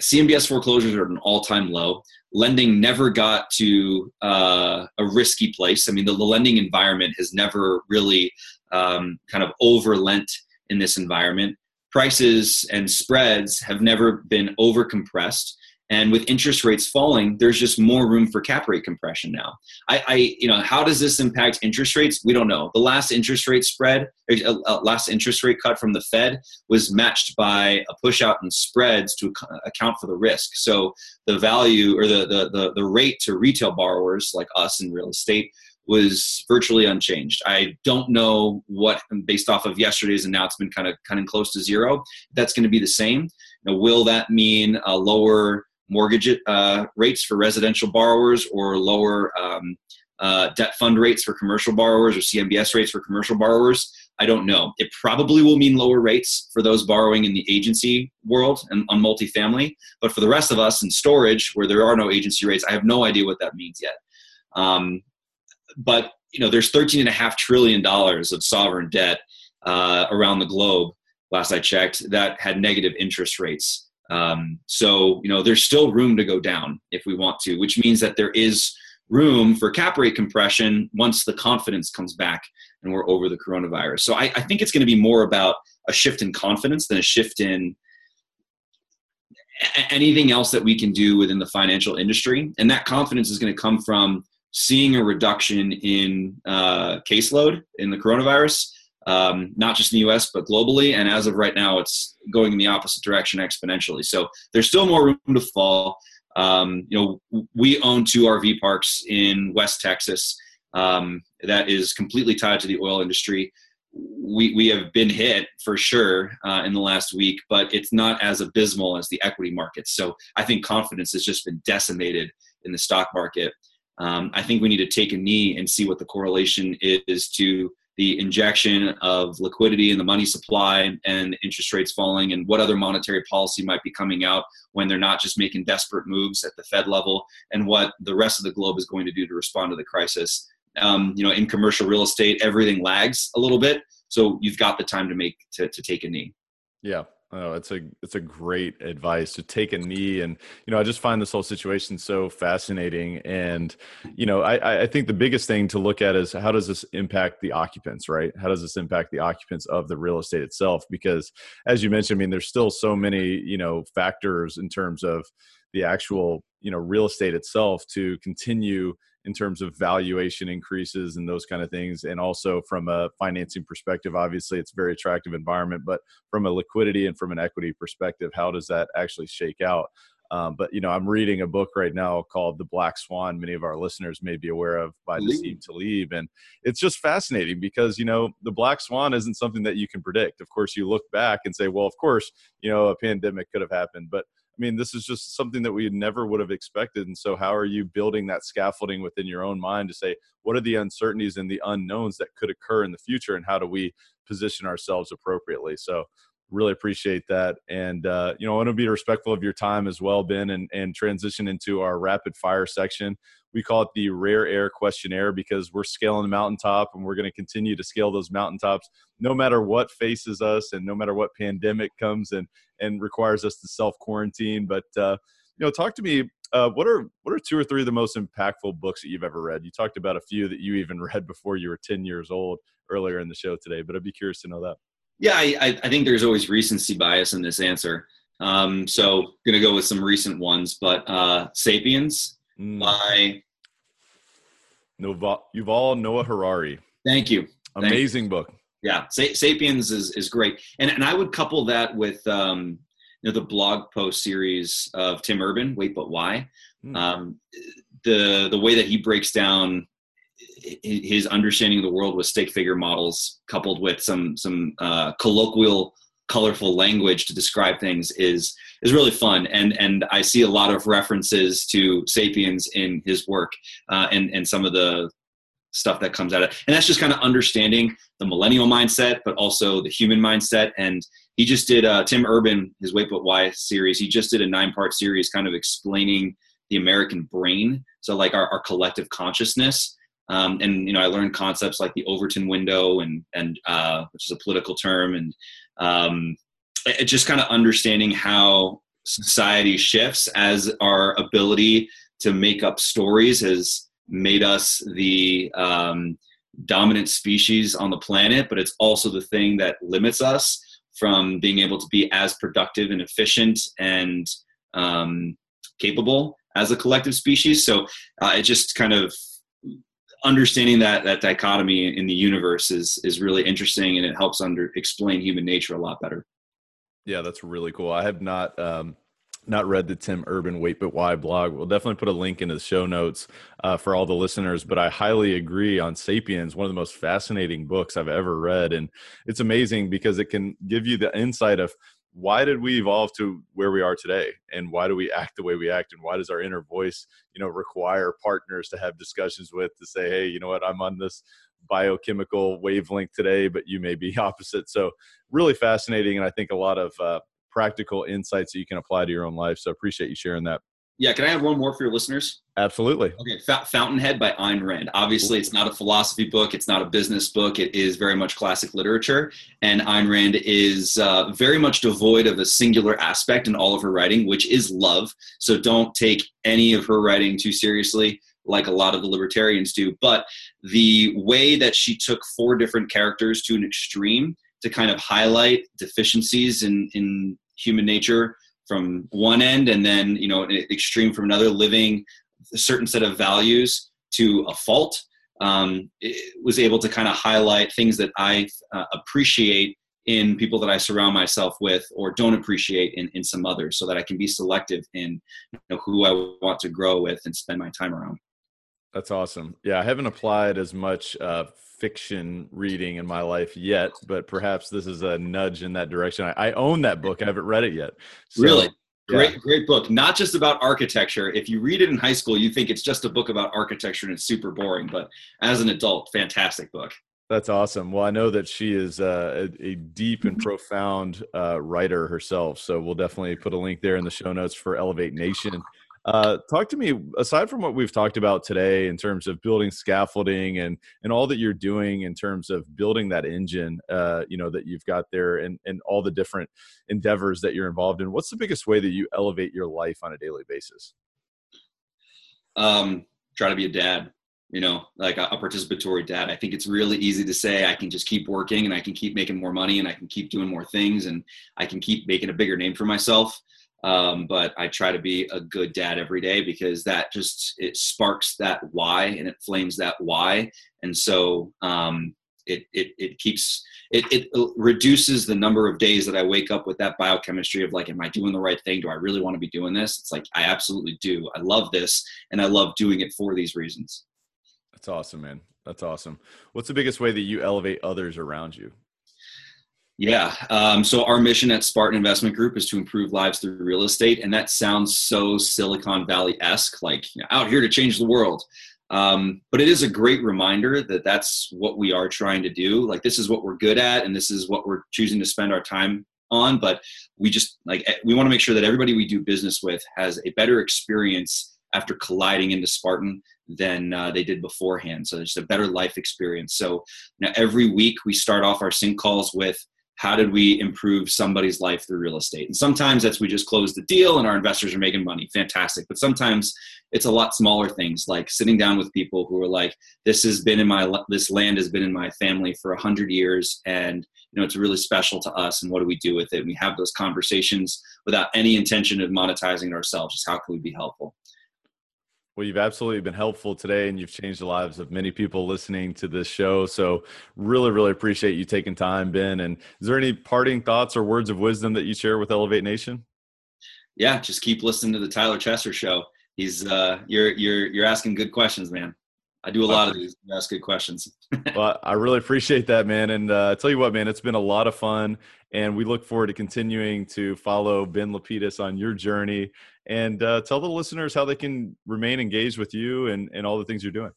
C M B S foreclosures are at an all-time low. Lending never got to uh, a risky place. I mean, the, the lending environment has never really um, kind of overlent in this environment. Prices and spreads have never been overcompressed. And with interest rates falling, there's just more room for cap rate compression now. I, I you know, how does this impact interest rates? We don't know. The last interest rate spread, uh, uh, last interest rate cut from the Fed was matched by a push out in spreads to account for the risk. So the value or the, the, the, the rate to retail borrowers like us in real estate was virtually unchanged. I don't know what, based off of yesterday's announcement, kind of cutting close to zero, that's going to be the same. Now, will that mean a lower mortgage uh, rates for residential borrowers or lower um, uh, debt fund rates for commercial borrowers or C M B S rates for commercial borrowers? I don't know. It probably will mean lower rates for those borrowing in the agency world and on multifamily. But for the rest of us in storage where there are no agency rates, I have no idea what that means yet. Um, but you know, there's thirteen and a half trillion dollars of sovereign debt uh, around the globe, last I checked, that had negative interest rates. Um, so, you know, there's still room to go down if we want to, which means that there is room for cap rate compression once the confidence comes back and we're over the coronavirus. So I, I think it's going to be more about a shift in confidence than a shift in a- anything else that we can do within the financial industry. And that confidence is going to come from seeing a reduction in uh, caseload in the coronavirus. Um, not just in the U S, but globally. And as of right now, it's going in the opposite direction exponentially. So there's still more room to fall. Um, you know, we own two R V parks in West Texas um, that is completely tied to the oil industry. We we have been hit for sure uh, in the last week, but it's not as abysmal as the equity markets. So I think confidence has just been decimated in the stock market. Um, I think we need to take a knee and see what the correlation is to the injection of liquidity in the money supply and interest rates falling and what other monetary policy might be coming out when they're not just making desperate moves at the Fed level and what the rest of the globe is going to do to respond to the crisis. Um, you know, in commercial real estate, everything lags a little bit. So you've got the time to make, to, to take a knee. Yeah. Oh, it's a, it's a great advice to take a knee. And, you know, I just find this whole situation so fascinating. And, you know, I, I think the biggest thing to look at is how does this impact the occupants, right? How does this impact the occupants of the real estate itself? Because as you mentioned, I mean, there's still so many, you know, factors in terms of the actual, you know, real estate itself to continue in terms of valuation increases and those kind of things. And also from a financing perspective, obviously it's a very attractive environment, but from a liquidity and from an equity perspective, how does that actually shake out? Um, but, you know, I'm reading a book right now called The Black Swan, many of our listeners may be aware of, by Nassim Taleb. And it's just fascinating because, you know, the black swan isn't something that you can predict. Of course, you look back and say, well, of course, you know, a pandemic could have happened, but I mean, this is just something that we never would have expected. And so how are you building that scaffolding within your own mind to say, what are the uncertainties and the unknowns that could occur in the future? And how do we position ourselves appropriately? So really appreciate that. And, uh, you know, I want to be respectful of your time as well, Ben, and, and transition into our rapid fire section. We call it the rare air questionnaire because we're scaling the mountaintop and we're going to continue to scale those mountaintops no matter what faces us and no matter what pandemic comes and, and requires us to self quarantine. But, uh, you know, talk to me, uh, what are, what are two or three of the most impactful books that you've ever read? You talked about a few that you even read before you were ten years old earlier in the show today, but I'd be curious to know that. Yeah, I, I think there's always recency bias in this answer. Um, so I'm going to go with some recent ones, but uh, Sapiens mm. by Nova, Yuval Noah Harari. Thank you. Amazing Thank you. book. Yeah, Sa- Sapiens is, is great. And and I would couple that with um, you know, the blog post series of Tim Urban, Wait But Why. Mm. Um, the the way that he breaks down his understanding of the world with stake figure models coupled with some, some uh, colloquial colorful language to describe things is is really fun. And and I see a lot of references to Sapiens in his work uh, and, and some of the stuff that comes out of it. And that's just kind of understanding the millennial mindset, but also the human mindset. And he just did, uh, Tim Urban, his Wait But Why series, he just did a nine-part series kind of explaining the American brain. So like our, our collective consciousness. Um, and, you know, I learned concepts like the Overton window and, and uh, which is a political term, and um, it, just kind of understanding how society shifts as our ability to make up stories has made us the um, dominant species on the planet, but it's also the thing that limits us from being able to be as productive and efficient and um, capable as a collective species. So uh, it just kind of understanding that that dichotomy in the universe is is really interesting, and it helps under explain human nature a lot better. Yeah, that's really cool. I have not um, not read the Tim Urban Wait But Why blog. We'll definitely put a link into the show notes uh, for all the listeners, but I highly agree on Sapiens, one of the most fascinating books I've ever read. And it's amazing because it can give you the insight of why did we evolve to where we are today, and why do we act the way we act, and why does our inner voice, you know, require partners to have discussions with to say, hey, you know what, I'm on this biochemical wavelength today, but you may be opposite. So really fascinating. And I think a lot of uh, practical insights that you can apply to your own life. So appreciate you sharing that. Yeah. Can I have one more for your listeners? Absolutely. Okay. Fa- Fountainhead by Ayn Rand. Obviously it's not a philosophy book. It's not a business book. It is very much classic literature. And Ayn Rand is uh, very much devoid of a singular aspect in all of her writing, which is love. So don't take any of her writing too seriously, like a lot of the libertarians do. But the way that she took four different characters to an extreme to kind of highlight deficiencies in, in human nature from one end, and then, you know, an extreme from another, living a certain set of values to a fault, um, it was able to kind of highlight things that I uh, appreciate in people that I surround myself with, or don't appreciate in, in some others, so that I can be selective in, you know, who I want to grow with and spend my time around. That's awesome. Yeah. I haven't applied as much uh, fiction reading in my life yet, but perhaps this is a nudge in that direction. I, I own that book. I haven't read it yet. So, really? Yeah. Great, great book. Not just about architecture. If you read it in high school, you think it's just a book about architecture and it's super boring, but as an adult, fantastic book. That's awesome. Well, I know that she is uh, a, a deep and profound uh, writer herself. So we'll definitely put a link there in the show notes for Elevate Nation. Uh, talk to me, aside from what we've talked about today in terms of building scaffolding and, and all that you're doing in terms of building that engine, uh, you know, that you've got there, and, and all the different endeavors that you're involved in, what's the biggest way that you elevate your life on a daily basis? Um, try to be a dad, you know, like a, a participatory dad. I think it's really easy to say, I can just keep working and I can keep making more money and I can keep doing more things and I can keep making a bigger name for myself. Um, but I try to be a good dad every day, because that just, it sparks that why and it flames that why. And so, um, it, it, it keeps, it, it reduces the number of days that I wake up with that biochemistry of like, am I doing the right thing? Do I really want to be doing this? It's like, I absolutely do. I love this. And I love doing it for these reasons. That's awesome, man. That's awesome. What's the biggest way that you elevate others around you? Yeah. Um, so our mission at Spartan Investment Group is to improve lives through real estate. And that sounds so Silicon Valley-esque, like, you know, out here to change the world. Um, but it is a great reminder that that's what we are trying to do. Like, this is what we're good at, and this is what we're choosing to spend our time on. But we just like, we want to make sure that everybody we do business with has a better experience after colliding into Spartan than uh, they did beforehand. So it's a better life experience. So now every week we start off our sync calls with, how did we improve somebody's life through real estate? And sometimes that's, we just close the deal and our investors are making money. Fantastic. But sometimes it's a lot smaller things, like sitting down with people who are like, this has been in my, this land has been in my family for a hundred years. And, you know, it's really special to us. And what do we do with it? And we have those conversations without any intention of monetizing ourselves. Just how can we be helpful? Well, you've absolutely been helpful today, and you've changed the lives of many people listening to this show. So really, really appreciate you taking time, Ben. And is there any parting thoughts or words of wisdom that you share with Elevate Nation? Yeah, just keep listening to the Tyler Chesser Show. He's uh, you're you're you're asking good questions, man. I do a lot of these. Ask good questions. Well, I really appreciate that, man. And uh, I tell you what, man, it's been a lot of fun. And we look forward to continuing to follow Ben Lapidus on your journey. And uh, tell the listeners how they can remain engaged with you and, and all the things you're doing.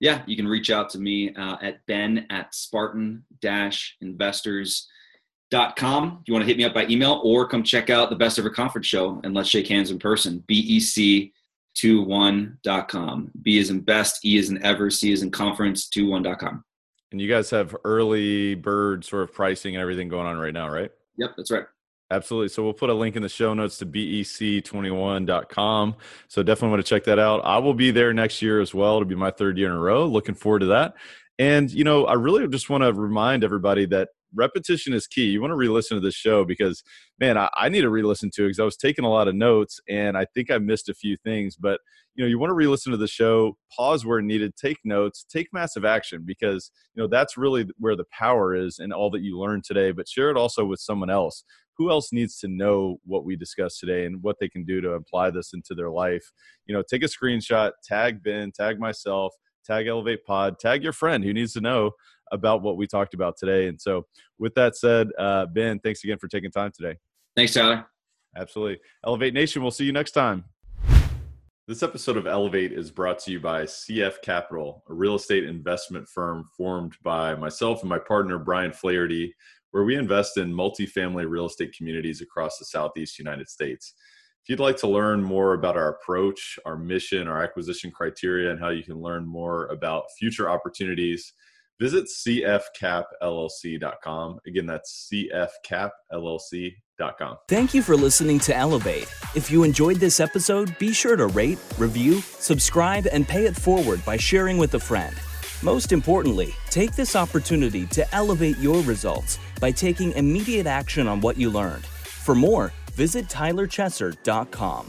Yeah, you can reach out to me uh, at ben at spartan dash investors dot com. You want to hit me up by email or come check out the Best Ever Conference show and let's shake hands in person. B E C two one dot com. B is in best, E is in ever, C is in conference, two one dot com. And you guys have early bird sort of pricing and everything going on right now, right? Yep, that's right. Absolutely. So we'll put a link in the show notes to B E C two one dot com. So definitely want to check that out. I will be there next year as well. It'll be my third year in a row. Looking forward to that. And, you know, I really just want to remind everybody that repetition is key. You want to re-listen to this show because, man, I, I need to re-listen to it because I was taking a lot of notes and I think I missed a few things. But, you know, you want to re-listen to the show, pause where needed, take notes, take massive action because, you know, that's really where the power is in all that you learned today. But share it also with someone else. Who else needs to know what we discussed today and what they can do to apply this into their life? You know, take a screenshot, tag Ben, tag myself, tag Elevate Pod, tag your friend who needs to know about what we talked about today. And so with that said, uh, Ben, thanks again for taking time today. Thanks, Tyler. Absolutely. Elevate Nation, we'll see you next time. This episode of Elevate is brought to you by C F Capital, a real estate investment firm formed by myself and my partner, Brian Flaherty, where we invest in multifamily real estate communities across the Southeast United States. If you'd like to learn more about our approach, our mission, our acquisition criteria, and how you can learn more about future opportunities, visit C F cap L L C dot com. Again, that's C F cap L L C dot com. Thank you for listening to Elevate. If you enjoyed this episode, be sure to rate, review, subscribe, and pay it forward by sharing with a friend. Most importantly, take this opportunity to elevate your results by taking immediate action on what you learned. For more, visit Tyler Chesser dot com.